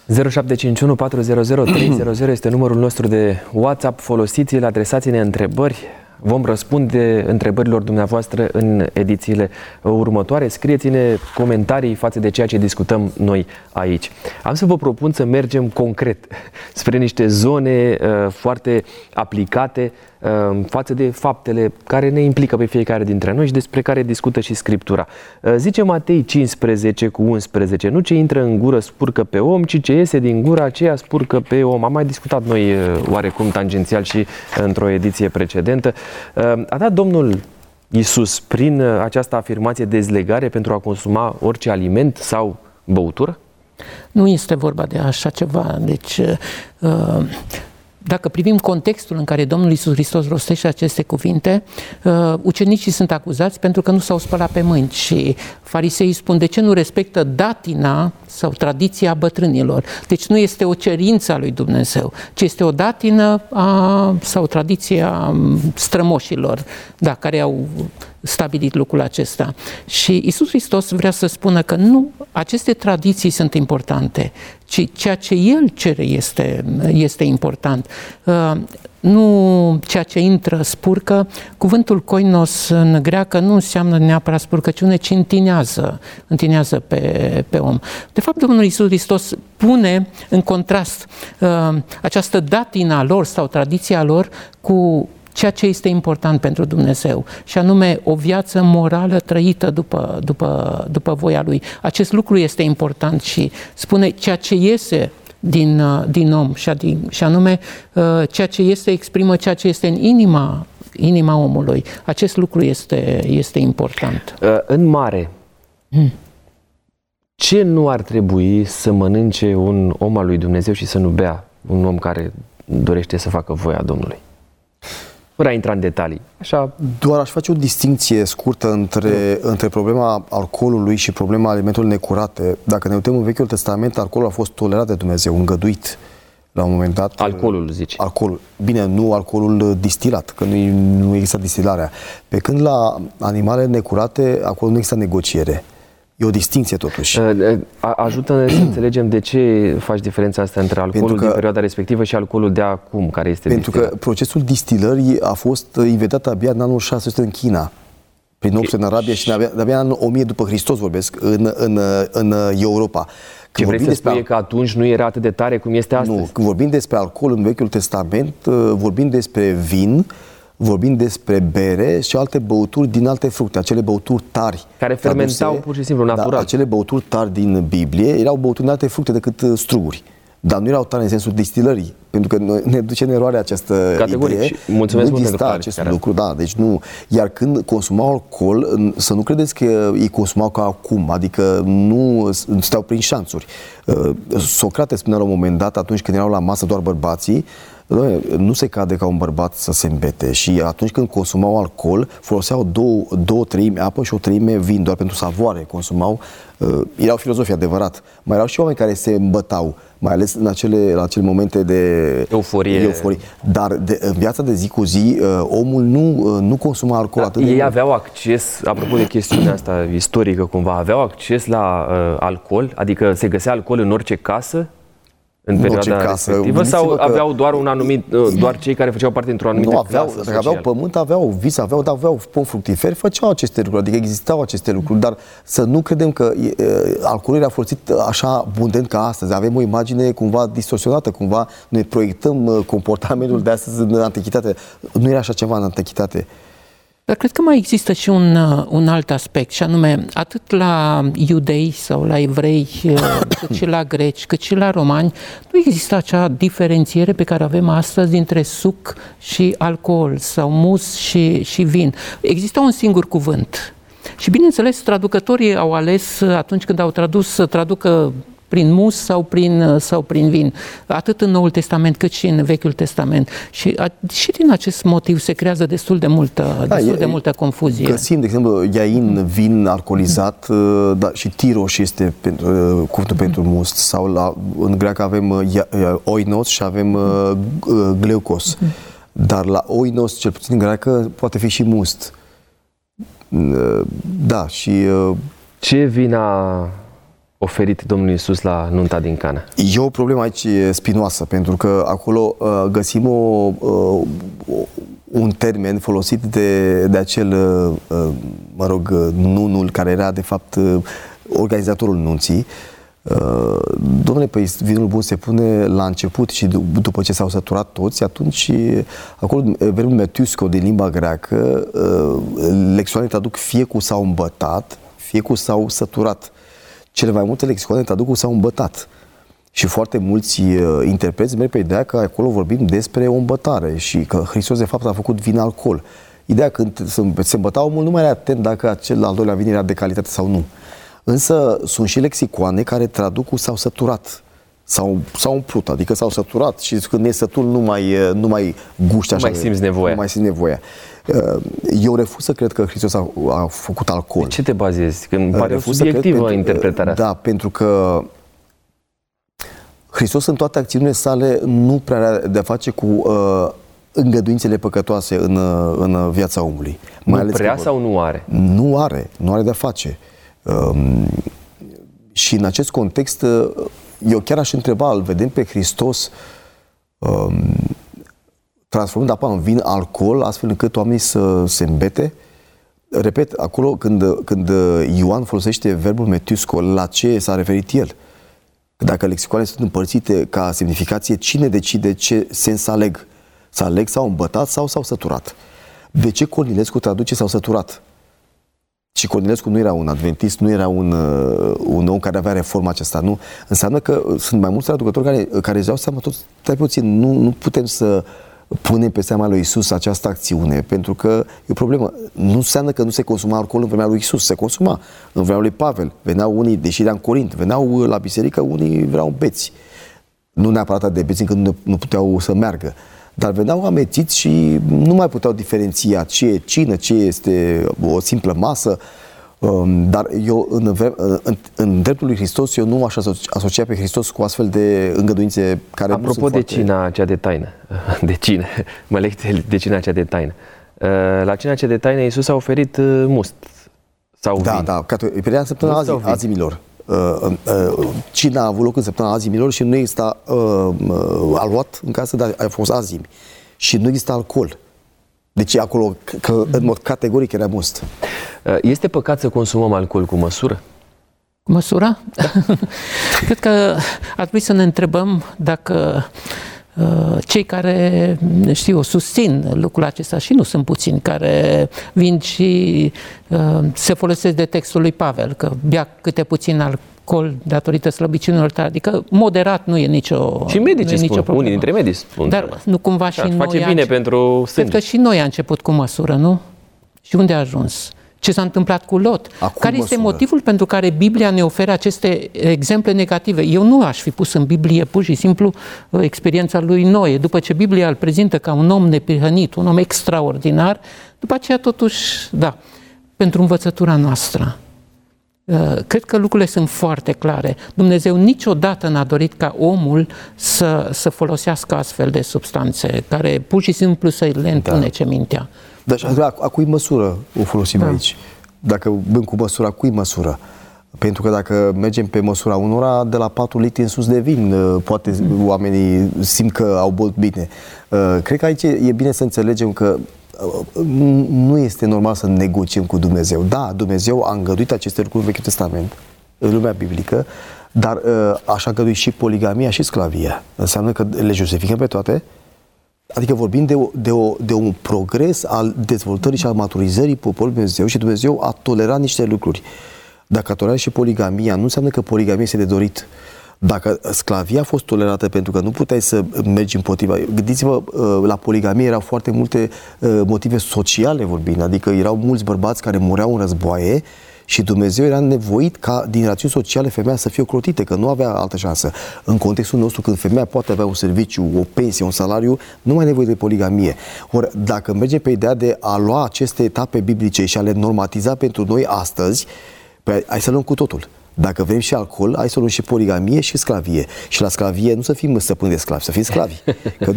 zero șapte cinci unu patru zero zero trei zero zero este numărul nostru de WhatsApp. Folosiți-l, adresați-ne întrebări. Vom răspunde întrebărilor dumneavoastră în edițiile următoare. Scrieți-ne comentarii față de ceea ce discutăm noi aici. Am să vă propun să mergem concret spre niște zone uh, foarte aplicate uh, față de faptele care ne implică pe fiecare dintre noi și despre care discută și Scriptura. Uh, zice Matei cincisprezece cu unsprezece, nu ce intră în gură spurcă pe om, ci ce iese din gura aceea spurcă pe om. Am mai discutat noi uh, oarecum tangențial și într-o ediție precedentă. A dat Domnul Iisus prin această afirmație dezlegare pentru a consuma orice aliment sau băutură? Nu este vorba de așa ceva. Deci, dacă privim contextul în care Domnul Iisus Hristos rostește aceste cuvinte, ucenicii sunt acuzați pentru că nu s-au spălat pe mâini și fariseii spun de ce nu respectă datina sau tradiția bătrânilor. Deci nu este o cerință a lui Dumnezeu, ci este o datină a, sau tradiția strămoșilor, da, care au stabilit lucrul acesta. Și Iisus Hristos vrea să spună că nu aceste tradiții sunt importante, ci ceea ce El cere este, este important. Uh, nu ceea ce intră spurcă. Cuvântul koinos în greacă nu înseamnă neapărat spurcăciune, ci întinează, întinează pe, pe om. De fapt, Domnul Iisus Hristos pune în contrast uh, această datina lor sau tradiția lor cu ceea ce este important pentru Dumnezeu, și anume o viață morală trăită după, după, după voia Lui. Acest lucru este important și spune ceea ce iese din, din om, și anume ceea ce este exprimă ceea ce este în inima, inima omului. Acest lucru este, este important. În mare, hmm. ce nu ar trebui să mănânce un om al lui Dumnezeu și să nu bea un om care dorește să facă voia Domnului? Fără a intra în detalii. Așa. Doar aș face o distinție scurtă între, între problema alcoolului și problema alimentelor necurate. Dacă ne uităm în Vechiul Testament, alcoolul a fost tolerat de Dumnezeu, îngăduit la un moment dat. Alcoolul, zici. Alcoolul. Bine, nu alcoolul distilat, că nu, nu există distilarea. Pe când la animale necurate, acolo nu există negociere. E o distinție totuși. Ajută-ne să înțelegem de ce faci diferența asta între alcoolul că, din perioada respectivă și alcoolul de acum, care este Pentru distilat. Că procesul distilării a fost inventat abia în anul șase sute în China, prin opt sute în Arabia și abia, abia în o mie după Hristos vorbesc, în, în, în Europa. Când ce vrei să spui că atunci nu era atât de tare cum este astăzi? Nu, când vorbim despre alcool în Vechiul Testament, vorbim despre vin, vorbim despre bere și alte băuturi din alte fructe, acele băuturi tari. Care fermentau aduse, pur și simplu natural. Da, acele băuturi tari din Biblie erau băuturi din alte fructe decât struguri. Dar nu erau tari în sensul distilării, pentru că ne duce în eroare această categoric idee. Mulțumesc nu exista acest care... lucru, da, deci nu. Iar când consumau alcool, să nu credeți că îi consumau ca acum, adică nu stau prin șanțuri. Socrate spunea la un moment dat, atunci când erau la masă doar bărbații, nu se cade ca un bărbat să se îmbete, și atunci când consumau alcool foloseau două, două treime apă și o treime vin, doar pentru savoare consumau, uh, erau filozofii adevărat. Mai erau și oameni care se îmbătau, mai ales în acele, la acele momente de euforie, euforie. Dar de, în viața de zi cu zi uh, omul nu, uh, nu consuma alcool, da, atât de ei mult. Aveau acces, apropo de chestiunea asta istorică cumva, aveau acces la uh, alcool, adică se găsea alcool în orice casă? În perioada respectivă, sau aveau doar un anumit, doar cei care făceau parte într-o anumită aveau, clasă socială? Aveau pământ, aveau vis, aveau, dar aveau pom fructiferi, făceau aceste lucruri, adică existau aceste lucruri, dar să nu credem că e, alcoolul era folosit așa abundent ca astăzi. Avem o imagine cumva distorsionată, cumva ne proiectăm comportamentul de astăzi în antichitate. Nu era așa ceva în antichitate. Dar cred că mai există și un, un alt aspect, și anume, atât la iudei sau la evrei, cât și la greci, cât și la romani, nu există acea diferențiere pe care avem astăzi între suc și alcool, sau mus și, și vin. Există un singur cuvânt. Și bineînțeles, traducătorii au ales, atunci când au tradus, să traducă prin mus sau prin, sau prin vin, atât în Noul Testament cât și în Vechiul Testament. Și, a, și din acest motiv se creează destul de multă, da, destul e, de multă confuzie. Găsim, de exemplu, iain, vin alcoolizat, mm. da, și tiroș este pentru, cuvântul mm. pentru mus, sau la, în greacă avem ia, oinos și avem mm. gleucos. Mm. Dar la oinos, cel puțin în greacă, poate fi și must. Da, și... Ce vina oferit Domnul Iisus la nunta din Cana? E o problemă aici spinoasă, pentru că acolo uh, găsim o, uh, un termen folosit de, de acel, mă rog, nunul care era de fapt organizatorul nunții. Domnule, păi vinul bun se pune la început și după ce s-au săturat toți, atunci acolo verbul metusco din limba greacă, lecțioane traduc fie cu s-au îmbătat, fie cu s-au săturat. Cele mai multe lecțioane traduc cu s-au îmbătat. Și foarte mulți uh, interpreți merg pe ideea că acolo vorbim despre o îmbătare și că Hristos de fapt a făcut vin alcool. Ideea că când se îmbăta omul nu mai era atent dacă acel al doilea vin era de calitate sau nu. Însă sunt și lexicoane care traduc cu s-au săturat, s-au, s-au umplut, adică s-au săturat și când e sătul nu mai, nu mai guști așa. Nu mai simți nevoia. Nu mai simți nevoia. Eu refuz să cred că Hristos a, a făcut alcool. De ce te bazezi? Că îmi pare subiectivă interpretarea asta. Da, pentru că Hristos în toate acțiunile sale nu prea are de-a face cu uh, îngăduințele păcătoase în, în viața omului. Mai nu ales prea sau nu are? Nu are, nu are de-a face. Uh, și în acest context, uh, eu chiar aș întreba, îl vedem pe Hristos uh, transformând apa în vin, alcool, astfel încât oamenii să se îmbete? Repet, acolo când, când Ioan folosește verbul metusco, la ce s-a referit el? Dacă lexicoanele sunt împărțite ca semnificație, cine decide ce sens aleg? Să aleg sau îmbătat sau s-au săturat? De ce Cornilescu traduce s-au săturat? Și Cornilescu nu era un adventist, nu era un, un om care avea reforma aceasta, nu? Înseamnă că sunt mai mulți traducători care, care își dau seama, tot, stai puțin, nu, nu putem să punem pe seama lui Iisus această acțiune, pentru că e o problemă. Nu înseamnă că nu se consuma alcool în vremea lui Iisus, se consuma în vremea lui Pavel. Veneau unii, deși era în Corint, veneau la biserică, unii vreau beți. Nu neapărat de beți, încă nu puteau să meargă. Dar veneau amețiți și nu mai puteau diferenția ce e cină, ce este o simplă masă. Dar eu, în, în, în dreptul lui Hristos, eu nu aș asocia pe Hristos cu astfel de îngăduințe care apropo nu sunt de foarte... cina aceea de taină, de cine, mă leg de, de cina aceea de taină. La cina aceea de taină, Iisus a oferit must sau da, vin. Da, da, peria săptămâna azimilor. Cina a avut loc în săptămâna azimilor și nu exista aluat în casă, dar a fost azimi. Și nu exista alcool. Deci acolo, că, în mod categoric, era must. Este păcat să consumăm alcool cu măsură? Cu măsură? Da. Cred că ar trebui să ne întrebăm dacă cei care, știu, susțin lucrul acesta și nu sunt puțini, care vin și se folosesc de textul lui Pavel, că bea câte puțin alcool col datorită slăbiciunilor tale, adică moderat nu e nicio și medicii spun, nicio unii dintre medici spun. Dar nu cumva și noi face bine pentru sânge. Cred că și noi a început cu măsură, nu? Și unde a ajuns? Ce s-a întâmplat cu Lot? Acum care măsură. Este motivul pentru care Biblia ne oferă aceste exemple negative? Eu nu aș fi pus în Biblie pur și simplu experiența lui Noe. După ce Biblia îl prezintă ca un om neprihănit, un om extraordinar, după aceea totuși, da, pentru învățătura noastră. Cred că lucrurile sunt foarte clare. Dumnezeu niciodată n-a dorit ca omul să, să folosească astfel de substanțe care pur și simplu să le întunece da. mintea. Dar da. a, a cui măsură o folosim da. aici? Dacă bem cu măsura, cui măsură? Pentru că dacă mergem pe măsura unora, de la patru litri în sus de vin, poate oamenii simt că au băut bine. Cred că aici e bine să înțelegem că nu este normal să negociem cu Dumnezeu. Da, Dumnezeu a îngăduit aceste lucruri în Vechiul Testament, în lumea biblică, dar așa îngăduit și poligamia și sclavia. Înseamnă că le justificăm pe toate, adică vorbim de, o, de, o, de un progres al dezvoltării și al maturizării poporului Dumnezeu și Dumnezeu a tolerat niște lucruri. Dacă a tolerat și poligamia, nu înseamnă că poligamia este de dorit. Dacă sclavia a fost tolerată pentru că nu puteai să mergi împotriva, gândiți-vă, la poligamie erau foarte multe motive sociale vorbind, adică erau mulți bărbați care mureau în războaie și Dumnezeu era nevoit ca din rațiuni sociale femeia să fie ocrotită, că nu avea altă șansă. În contextul nostru, când femeia poate avea un serviciu, o pensie, un salariu, nu mai e nevoie de poligamie. Ori, dacă mergem pe ideea de a lua aceste etape biblice și a le normatiza pentru noi astăzi, păi hai să luăm cu totul. Dacă vrem și alcool, hai să luăm și poligamie și sclavie. Și la sclavie nu să fim stăpâni de sclavi, să fim sclavi. Că,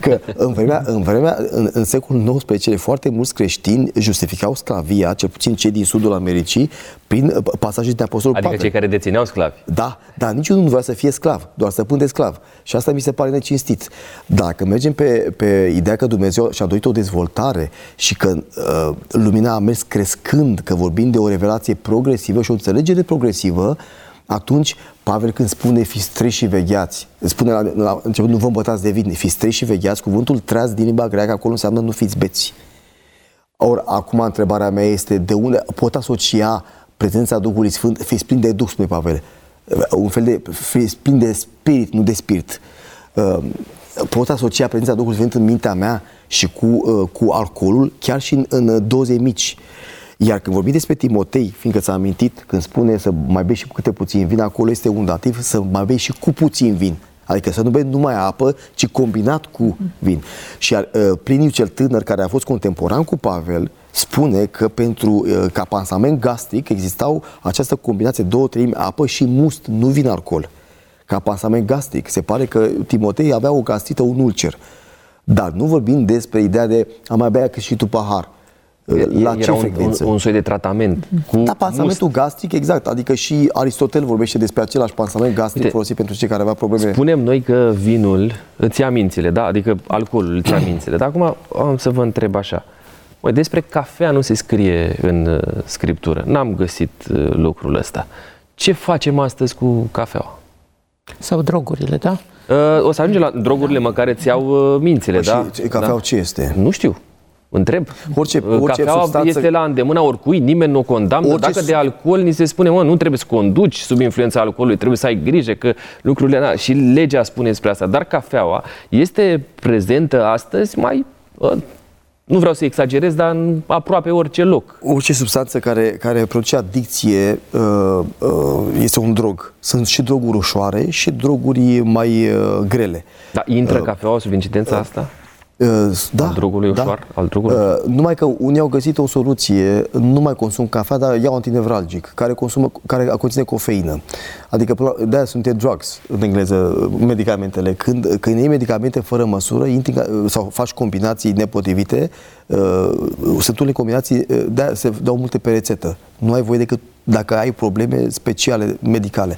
că în, vremea, în, vremea, în, în secolul nouăsprezece, foarte mulți creștini justificau sclavia, cel puțin cei din sudul Americii, Prin pasaje din Apostol Pavel. Adică cei care dețineau sclavi. Da, dar niciunul nu vrea să fie sclav, doar stăpân de sclav. Și asta mi se pare necinstit. Dacă mergem pe, pe ideea că Dumnezeu și-a dorit o dezvoltare și că uh, lumina a mers crescând, că vorbim de o revelație progresivă și o înțelegere progresivă, atunci Pavel, când spune fiți treji și vegheați, spune la, la început nu vă îmbătați de vin, fiți treji și vegheați, cuvântul treaz din limba greacă acolo înseamnă nu fiți beți. Or, acum întrebarea mea este de unde pot asocia prezența Duhului Sfânt, fiți plini de Duh, spune Pavel, un fel de fiți plini de spirit, nu de spirit. Pot asocia prezența Duhului Sfânt în mintea mea și cu, cu alcoolul, chiar și în, în doze mici. Iar când vorbim despre Timotei, fiindcă ți-a amintit, când spune să mai bei și cu câte puțin vin, acolo este un dativ, să mai bei și cu puțin vin. Adică să nu bei numai apă, ci combinat cu vin. Și iar Pliniu cel Tânăr, care a fost contemporan cu Pavel, spune că pentru ca pansament gastric existau această combinație două treimi apă și must, nu vin alcool. Ca pansament gastric. Se pare că Timotei avea o gastrită, un ulcer. Dar nu vorbim despre ideea de a mai bea cât și tu pahar. La era ce un, frecvență? Un, un soi de tratament. Cu da, pansamentul must. Gastric, exact. Adică și Aristotel vorbește despre același pansament gastric. Uite, folosit pentru cei care aveau probleme. Spunem noi că vinul îți ia mințile, da? Adică alcoolul îți ia mințile. Dar acum am să vă întreb așa. Măi, despre cafea nu se scrie în Scriptură. N-am găsit lucrul ăsta. Ce facem astăzi cu cafeaua? Sau drogurile, da? O să ajungem la drogurile, măcar îți iau mințile, păi da? Și cafeaua da? Ce este? Nu știu. Întreb. Orice, orice cafeaua substanță este la îndemâna oricui, nimeni nu o condamnă. Orice... Dacă de alcool ni se spune, mă, nu trebuie să conduci sub influența alcoolului, trebuie să ai grijă că lucrurile... Na, și legea spune despre asta. Dar cafeaua este prezentă astăzi mai... Nu vreau să exagerez, dar în aproape orice loc. Orice substanță care, care produce adicție este un drog. Sunt și droguri ușoare și droguri mai grele. Dar intră cafeaua sub incidența asta? Da, al drogului da. Ușor, al drogului. Numai că unii au găsit o soluție, nu mai consum cafea, dar iau antinevralgic, care, consumă, care conține cofeină. Adică de-aia sunt drugs, în engleză, medicamentele. Când, când iei medicamente fără măsură intri, sau faci combinații nepotrivite, sunt unele combinații, de-aia se dau multe pe rețetă. Nu ai voie decât dacă ai probleme speciale medicale.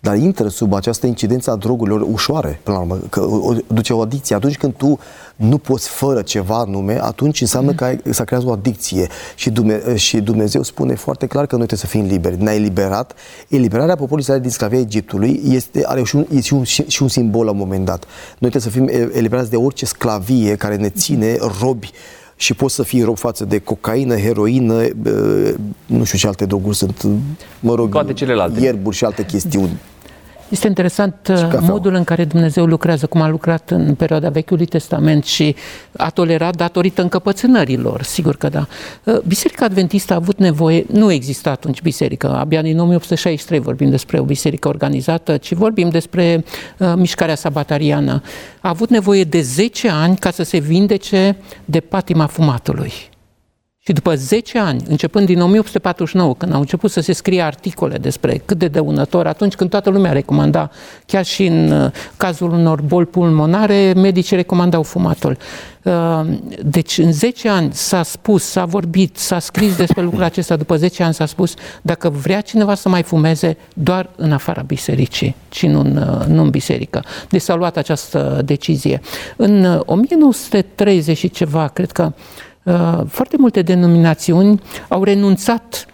Dar intră sub această incidență a drogurilor ușoare, până la urmă, că o, duce o adicție. Atunci când tu nu poți fără ceva anume, atunci înseamnă că ai, s-a creat o adicție. Și, Dumne- și Dumnezeu spune foarte clar că noi trebuie să fim liberi. Ne-a eliberat. Eliberarea poporului Israel din sclavia Egiptului este, are și un, și, un, și un simbol la un moment dat. Noi trebuie să fim eliberați de orice sclavie care ne ține robi. Și poți să fii rob față de cocaină, heroină, nu știu ce alte droguri sunt, mă rog, toate celelalte. Ierburi și alte chestiuni. Este interesant modul în care Dumnezeu lucrează, cum a lucrat în perioada Vechiului Testament și a tolerat datorită încăpățânărilor, sigur că da. Biserica Adventistă a avut nevoie, nu exista atunci biserică, abia din o mie opt sute șaizeci și trei vorbim despre o biserică organizată, ci vorbim despre uh, mișcarea sabatariană. A avut nevoie de zece ani ca să se vindece de patima fumatului. Și după zece ani, începând din o mie opt sute patruzeci și nouă, când au început să se scrie articole despre cât de dăunător, atunci când toată lumea recomanda, chiar și în cazul unor boli pulmonare, medicii recomandau fumatul. Deci în zece ani s-a spus, s-a vorbit, s-a scris despre lucrul acesta, după zece ani s-a spus, dacă vrea cineva să mai fumeze, doar în afara bisericii, ci nu în, nu în biserică. Deci s-a luat această decizie. În o mie nouă sute treizeci și ceva, cred că, foarte multe denominațiuni au renunțat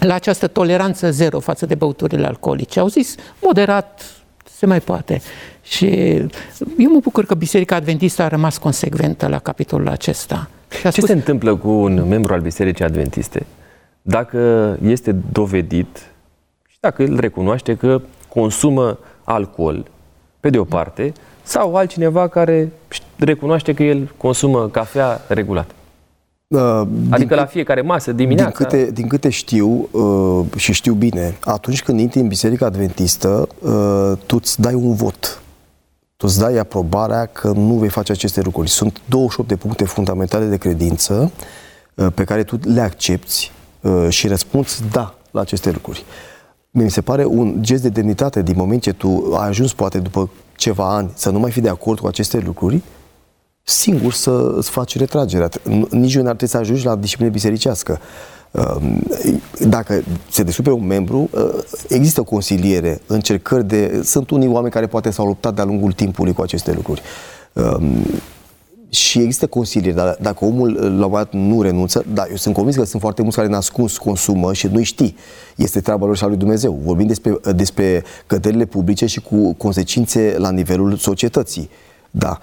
la această toleranță zero față de băuturile alcoolice. Au zis, moderat, se mai poate. Și eu mă bucur că Biserica Adventistă a rămas consecventă la capitolul acesta. Ce spus... se întâmplă cu un membru al Bisericii Adventiste dacă este dovedit și dacă îl recunoaște că consumă alcool, pe de o parte, sau altcineva care recunoaște că el consumă cafea regulat? Din adică cât, la fiecare masă, dimineața. Din câte, din câte știu uh, și știu bine, atunci când intri în Biserica Adventistă, uh, tu îți dai un vot. Tu îți dai aprobarea că nu vei face aceste lucruri. Sunt douăzeci și opt de puncte fundamentale de credință uh, pe care tu le accepti uh, și răspunzi da la aceste lucruri. Mi se pare un gest de demnitate din moment ce tu ai ajuns, poate după ceva ani, să nu mai fi de acord cu aceste lucruri. singur să îți faci retragerea. Nici nu ar trebui să ajungi la disciplină bisericească. Dacă se descopere un membru, există consiliere, încercări de... Sunt unii oameni care poate s-au luptat de-a lungul timpului cu aceste lucruri. Și există consiliere, dar dacă omul la un moment dat nu renunță, da, eu sunt convins că sunt foarte mulți care nascuns consumă și nu-i știi. Este treaba lor și a lui Dumnezeu. Vorbim despre, despre căderile publice și cu consecințe la nivelul societății. Da.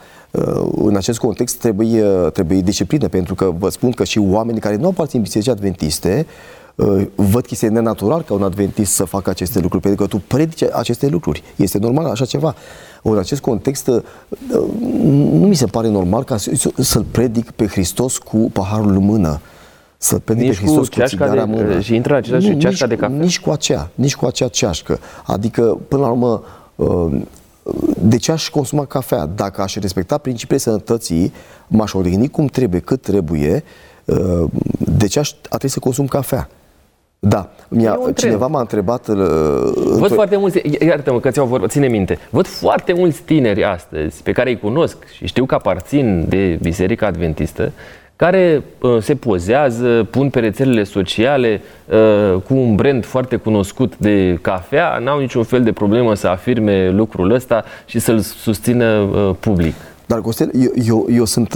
În acest context trebuie, trebuie disciplină, pentru că vă spun că și oamenii care nu aparțin bisericii adventiste văd că este nenatural ca un adventist să facă aceste lucruri, pentru că tu predici aceste lucruri. Este normal așa ceva. În acest context nu mi se pare normal ca să-l predic pe Hristos cu paharul în mână. Să-l predic nici pe Hristos cu, cu țigara în mână. Și intră în același nu, ceașca nici, de cafea. Nici cu acea, nici cu acea ceașcă. Adică, până la urmă, de ce aș consuma cafea? Dacă aș respecta principiile sănătății, m-aș odihni cum trebuie, cât trebuie, de ce aș a trebui să consum cafea? Da, mi-a, cineva m-a întrebat... Uh, văd to- foarte mulți, iartă-mă că ți-au vorbit, ține minte, văd foarte mulți tineri astăzi pe care îi cunosc și știu că aparțin de Biserica Adventistă, care uh, se pozează, pun pe rețelele sociale uh, cu un brand foarte cunoscut de cafea, n-au niciun fel de problemă să afirme lucrul ăsta și să-l susțină uh, public. Dar, Costel, eu, eu, eu, sunt,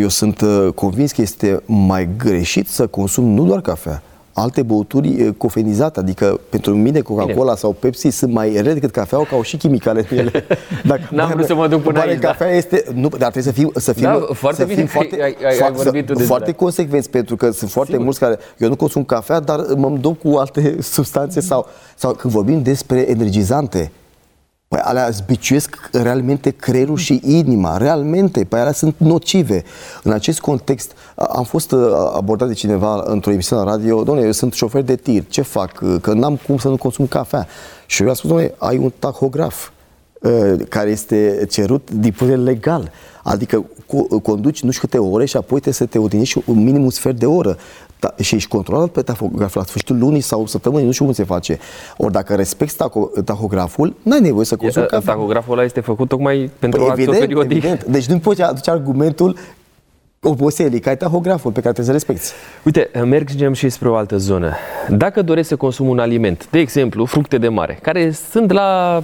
eu sunt convins că este mai greșit să consum nu doar cafea, alte băuturi cofeinizate, adică pentru mine Coca-Cola Bine. sau Pepsi sunt mai rele decât cafeaua, că au și chimicale în ele. Dacă n-am vrut să mă duc până aici, cafea da. este, nu, dar trebuie să fim să fim da, foarte să fim foarte, ai, ai, ai vorbit să, foarte consecvenți, pentru că sunt foarte Sigur. mulți care eu nu consum cafea, dar mă duc cu alte substanțe mm-hmm. sau sau când vorbim despre energizante. Păi alea zbiciuiesc realmente creierul și inima, realmente, păi alea sunt nocive. În acest context, am fost abordat de cineva într-o emisiune la radio, dom'le, eu sunt șofer de tir, ce fac? Că n-am cum să nu consum cafea. Și eu i-am spus, dom'le, ai un tahograf care este cerut din punct de vedere legal. Adică conduci nu știu câte ore și apoi trebuie să te odihnești un minim un sfert de oră. Da, și ești controlat pe tahograf la sfârșitul lunii sau săptămânii, nu știu cum se face. Ori dacă respecti tahograful, n-ai nevoie să consumi cafea. Tahograful ăla este făcut tocmai pentru păi actul periodic. Evident. Deci nu poți aduce argumentul oboselii, că ai tahograful pe care trebuie să respecti. Uite, mergem și spre o altă zonă. Dacă dorești să consumi un aliment, de exemplu fructe de mare, care sunt la,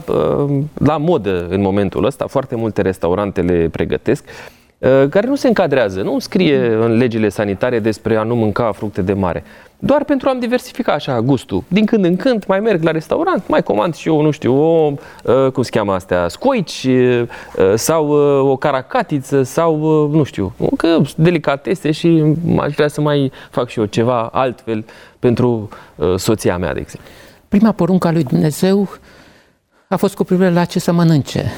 la modă în momentul ăsta, foarte multe restaurante le pregătesc, care nu se încadrează, nu scrie în legile sanitare despre a nu mânca fructe de mare. Doar pentru a-mi diversifica așa gustul. Din când în când mai merg la restaurant, mai comand și eu, nu știu, o, cum se cheamă astea, scoici sau o caracatiță sau, nu știu, că delicatese și aș vrea să mai fac și eu ceva altfel pentru soția mea, de exemplu. Prima poruncă a lui Dumnezeu a fost cu privire la ce să mănânce.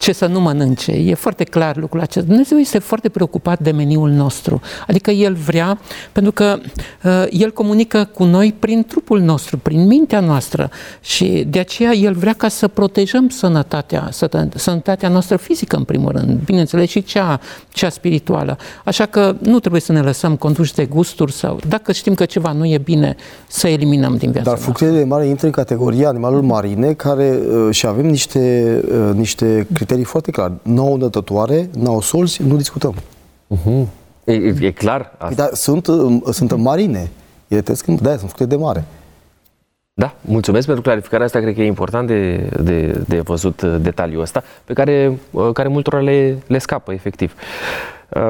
Ce să nu mănânce. E foarte clar lucrul acesta. Dumnezeu este foarte preocupat de meniul nostru. Adică El vrea, pentru că uh, El comunică cu noi prin trupul nostru, prin mintea noastră și de aceea El vrea ca să protejăm sănătatea, să, sănătatea noastră fizică în primul rând, bineînțeles și cea, cea spirituală. Așa că nu trebuie să ne lăsăm conduși de gusturi sau dacă știm că ceva nu e bine, să eliminăm din viața. Dar fructele de mare intră în categoria animalelor marine care uh, și avem niște, uh, niște criterii foarte clar. N-au nătătoare, n-au solzi, nu discutăm. Uh-huh. E, e clar asta. Dar sunt, sunt marine. Ele trăiesc în... Da, sunt fructe de mare. Da, mulțumesc pentru clarificarea asta. Cred că e important de, de, de văzut detaliul ăsta, pe care, care multora le, le scapă, efectiv.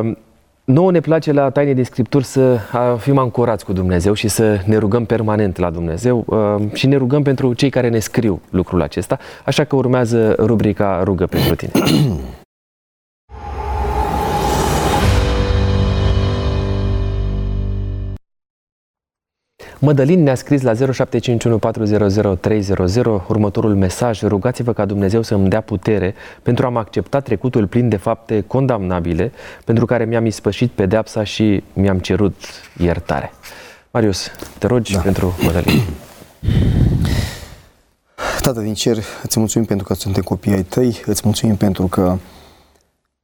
Um, nouă ne place la Taine din Scripturi să fim ancorați cu Dumnezeu și să ne rugăm permanent la Dumnezeu și ne rugăm pentru cei care ne scriu lucrul acesta, așa că urmează rubrica Rugă pentru tine. Mădălin ne-a scris la zero șapte cinci unu patru zero zero trei zero zero următorul mesaj: rugați-vă ca Dumnezeu să-mi dea putere pentru a-mi accepta trecutul plin de fapte condamnabile pentru care mi-am ispășit pedeapsa și mi-am cerut iertare. Marius, te rogi da. pentru Mădălin. Tată din cer, îți mulțumim pentru că suntem copiii ai tăi, îți mulțumim pentru că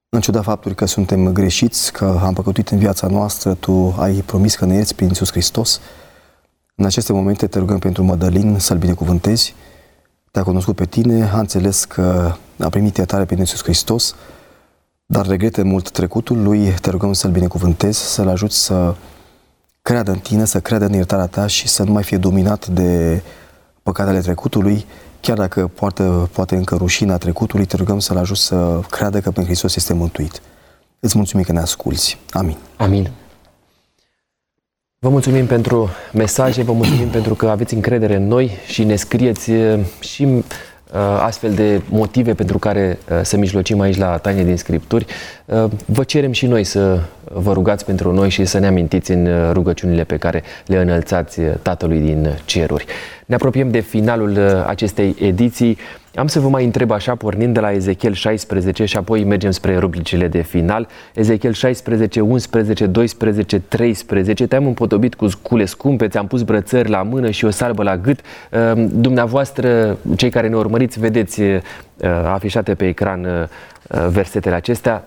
în ciuda faptului că suntem greșiți, că am păcătuit în viața noastră, Tu ai promis că ne ierți prin Iisus Hristos. În aceste momente te rugăm pentru Mădălin să-l binecuvântezi. Te-a cunoscut pe tine, a înțeles că a primit iertare prin Iisus Hristos dar regrete mult trecutul lui, te rugăm să-l binecuvântezi, să-l ajuți să creadă în tine, să creadă în iertarea ta și să nu mai fie dominat de păcatele trecutului, chiar dacă poartă, poate încă rușina trecutului, te rugăm să-l ajuți să creadă că prin Hristos este mântuit. Îți mulțumim că ne asculți. Amin. Amin. Vă mulțumim pentru mesaje, vă mulțumim pentru că aveți încredere în noi și ne scrieți și astfel de motive pentru care să mijlocim aici la Taine din Scripturi. Vă cerem și noi să vă rugați pentru noi și să ne amintiți în rugăciunile pe care le înălțați Tatălui din ceruri. Ne apropiem de finalul acestei ediții. Am să vă mai întreb așa, pornind de la Ezechiel șaisprezece și apoi mergem spre rubricile de final. Ezechiel șaisprezece, unsprezece, doisprezece, treisprezece. Te-am împodobit cu scule scumpe, ți-am pus brățări la mână și o salbă la gât. Dumneavoastră, cei care ne urmăriți, vedeți afișate pe ecran versetele acestea.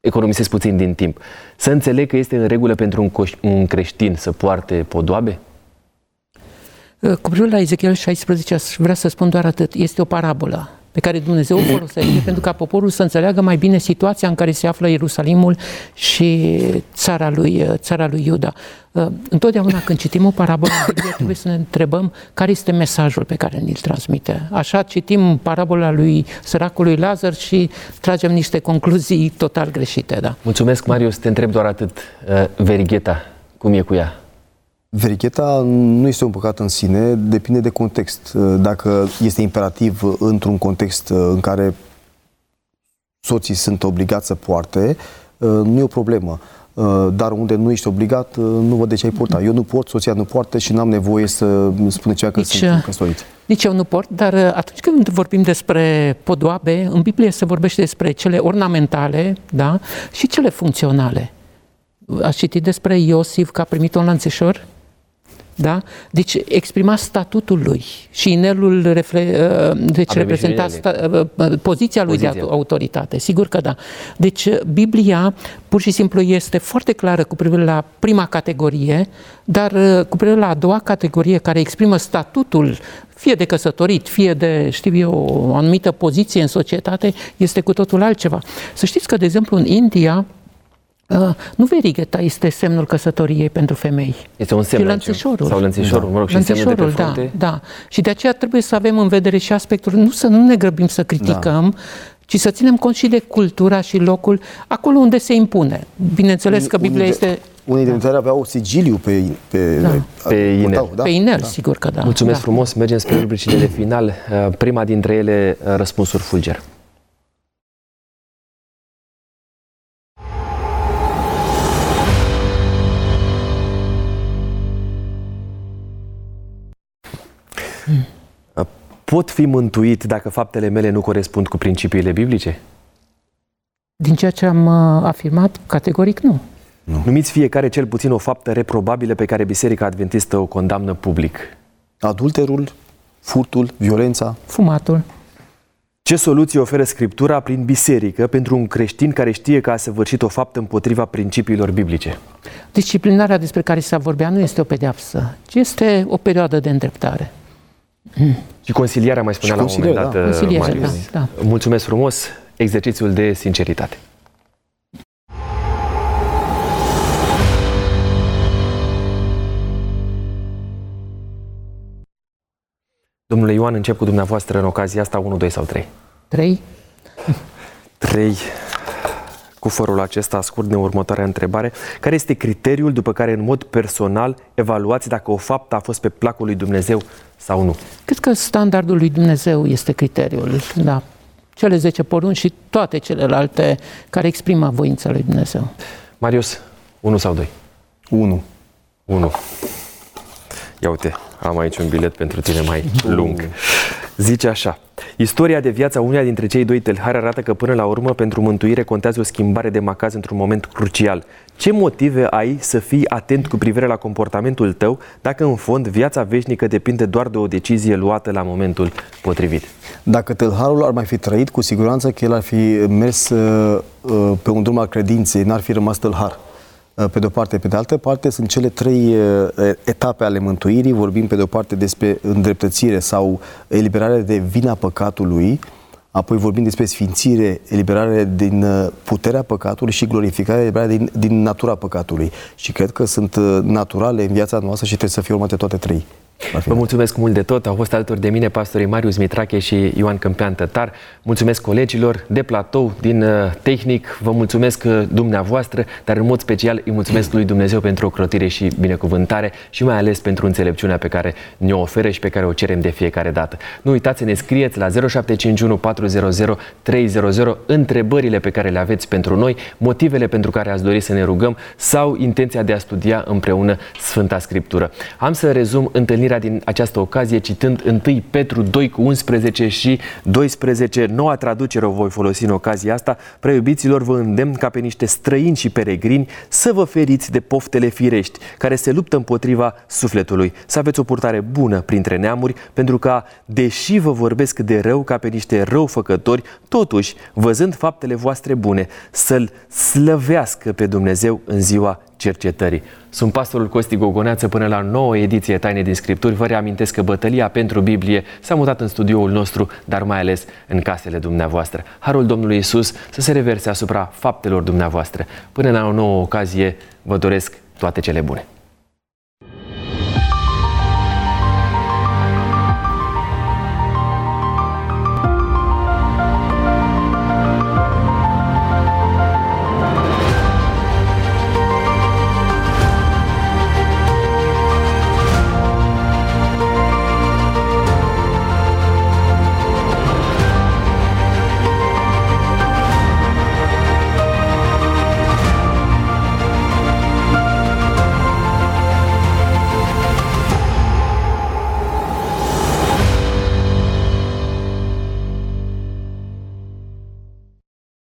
Economisesc puțin din timp. Să înțeleg că este în regulă pentru un creștin să poarte podoabe? Cu privire la Ezechiel șaisprezece, aș vrea să spun doar atât. Este o parabolă pe care Dumnezeu o folosește pentru ca poporul să înțeleagă mai bine situația în care se află Ierusalimul și țara lui, țara lui Iuda. Întotdeauna când citim o parabolă în Biblie, trebuie să ne întrebăm care este mesajul pe care ni-l transmite. Așa citim parabola lui săracului Lazar și tragem niște concluzii total greșite. Da. Mulțumesc, Marius. Te întreb doar atât. Verigheta, cum e cu ea? Verigheta nu este un păcat în sine, depinde de context. Dacă este imperativ într-un context în care soții sunt obligați să poarte, nu e o problemă. Dar unde nu ești obligat, nu văd de ce ai purta. Eu nu port, soția nu poartă și n-am nevoie să spune ceva că nici, sunt căsătorit. Nici eu nu port, dar atunci când vorbim despre podoabe, în Biblie se vorbește despre cele ornamentale, da, și cele funcționale. Ați citit despre Iosif că a primit un lanțeșor? Da? Deci exprima statutul lui și inelul refle, deci reprezenta sta, poziția, poziția lui de autoritate. Sigur că da. Deci Biblia pur și simplu este foarte clară cu privire la prima categorie, dar cu privire la a doua categorie care exprimă statutul fie de căsătorit, fie de, știu eu, o anumită poziție în societate, este cu totul altceva. Să știți că, de exemplu, în India, Uh, nu verigheta este semnul căsătoriei pentru femei. Este un semn. Și lănțișorul. Sau lănțișorul, da. Mă rog, și lănțișorul, semnul de pe frunte. Da, da. Și de aceea trebuie să avem în vedere și aspectul, nu să nu ne grăbim să criticăm, da, ci să ținem cont și de cultura și locul, acolo unde se impune. Bineînțeles că Biblia unii de, este... Unii dintre ele aveau sigiliu pe, pe, da. pe, pe inel. Putau, da? Pe inel, da. Sigur că da. Mulțumesc da. frumos, mergem spre rubricile de final. Prima dintre ele, răspunsuri fulger. Pot fi mântuit dacă faptele mele nu corespund cu principiile biblice? Din ceea ce am afirmat, categoric nu. nu. Numiți fiecare cel puțin o faptă reprobabilă pe care Biserica Adventistă o condamnă public. Adulterul, furtul, violența, fumatul. Ce soluție oferă Scriptura prin biserică pentru un creștin care știe că a săvârșit o faptă împotriva principiilor biblice? Disciplinarea despre care s-a vorbit nu este o pedeapsă, ci este o perioadă de îndreptare. Și consilierea mai spunea la un moment dat, da. Marius. Da, da. Mulțumesc frumos, exercițiul de sinceritate. Domnule Ioan, încep cu dumneavoastră în ocazia asta, unu, doi sau trei? trei. trei. Cu forul acesta scurt de următoarea întrebare. Care este criteriul după care în mod personal evaluați dacă o faptă a fost pe placul lui Dumnezeu sau nu? Cred că standardul lui Dumnezeu este criteriul, da. Cele zece porunci și toate celelalte care exprimă voința lui Dumnezeu. Marius, unu sau doi? unu. unu. Ia uite, am aici un bilet pentru tine mai lung. Zice așa: istoria de viață a uneia dintre cei doi tâlhari arată că până la urmă pentru mântuire contează o schimbare de macaz într-un moment crucial. Ce motive ai să fii atent cu privire la comportamentul tău dacă în fond viața veșnică depinde doar de o decizie luată la momentul potrivit? Dacă tâlharul ar mai fi trăit, cu siguranță că el ar fi mers uh, pe un drum al credinței, n-ar fi rămas tâlhar. Pe de o parte, pe de altă parte, sunt cele trei etape ale mântuirii. Vorbim pe de o parte despre îndreptățire sau eliberarea de vina păcatului, apoi vorbim despre sfințire, eliberare din puterea păcatului și glorificare, eliberare din, din natura păcatului. Și cred că sunt naturale în viața noastră și trebuie să fie urmate toate trei. Vă mulțumesc mult de tot. Au fost alături de mine pastorii Marius Mitrache și Ioan Câmpian-Tătar. Mulțumesc colegilor de platou, din tehnic. Vă mulțumesc dumneavoastră, dar în mod special îi mulțumesc lui Dumnezeu pentru ocrotire și binecuvântare și mai ales pentru înțelepciunea pe care ne-o oferă și pe care o cerem de fiecare dată. Nu uitați să ne scrieți la zero șapte cinci unu patru zero zero trei zero zero întrebările pe care le aveți pentru noi, motivele pentru care ați dori să ne rugăm sau intenția de a studia împreună Sfânta Scriptură. Am să rezum întâlnirea din această ocazie citând întâi Petru doi cu unsprezece și doisprezece, noua traducere o voi folosi în ocazia asta. Prea iubiților, vă îndemn ca pe niște străini și peregrini să vă feriți de poftele firești care se luptă împotriva sufletului, să aveți o purtare bună printre neamuri, pentru că deși vă vorbesc de rău ca pe niște răufăcători, totuși, văzând faptele voastre bune, să-L slăvească pe Dumnezeu în ziua cercetării. Sunt pastorul Costi Gogoneață. Până la nouă ediție Taine din Scripturi, vă reamintesc că bătălia pentru Biblie s-a mutat în studioul nostru, dar mai ales în casele dumneavoastră. Harul Domnului Iisus să se reverse asupra faptelor dumneavoastră. Până la o nouă ocazie, vă doresc toate cele bune!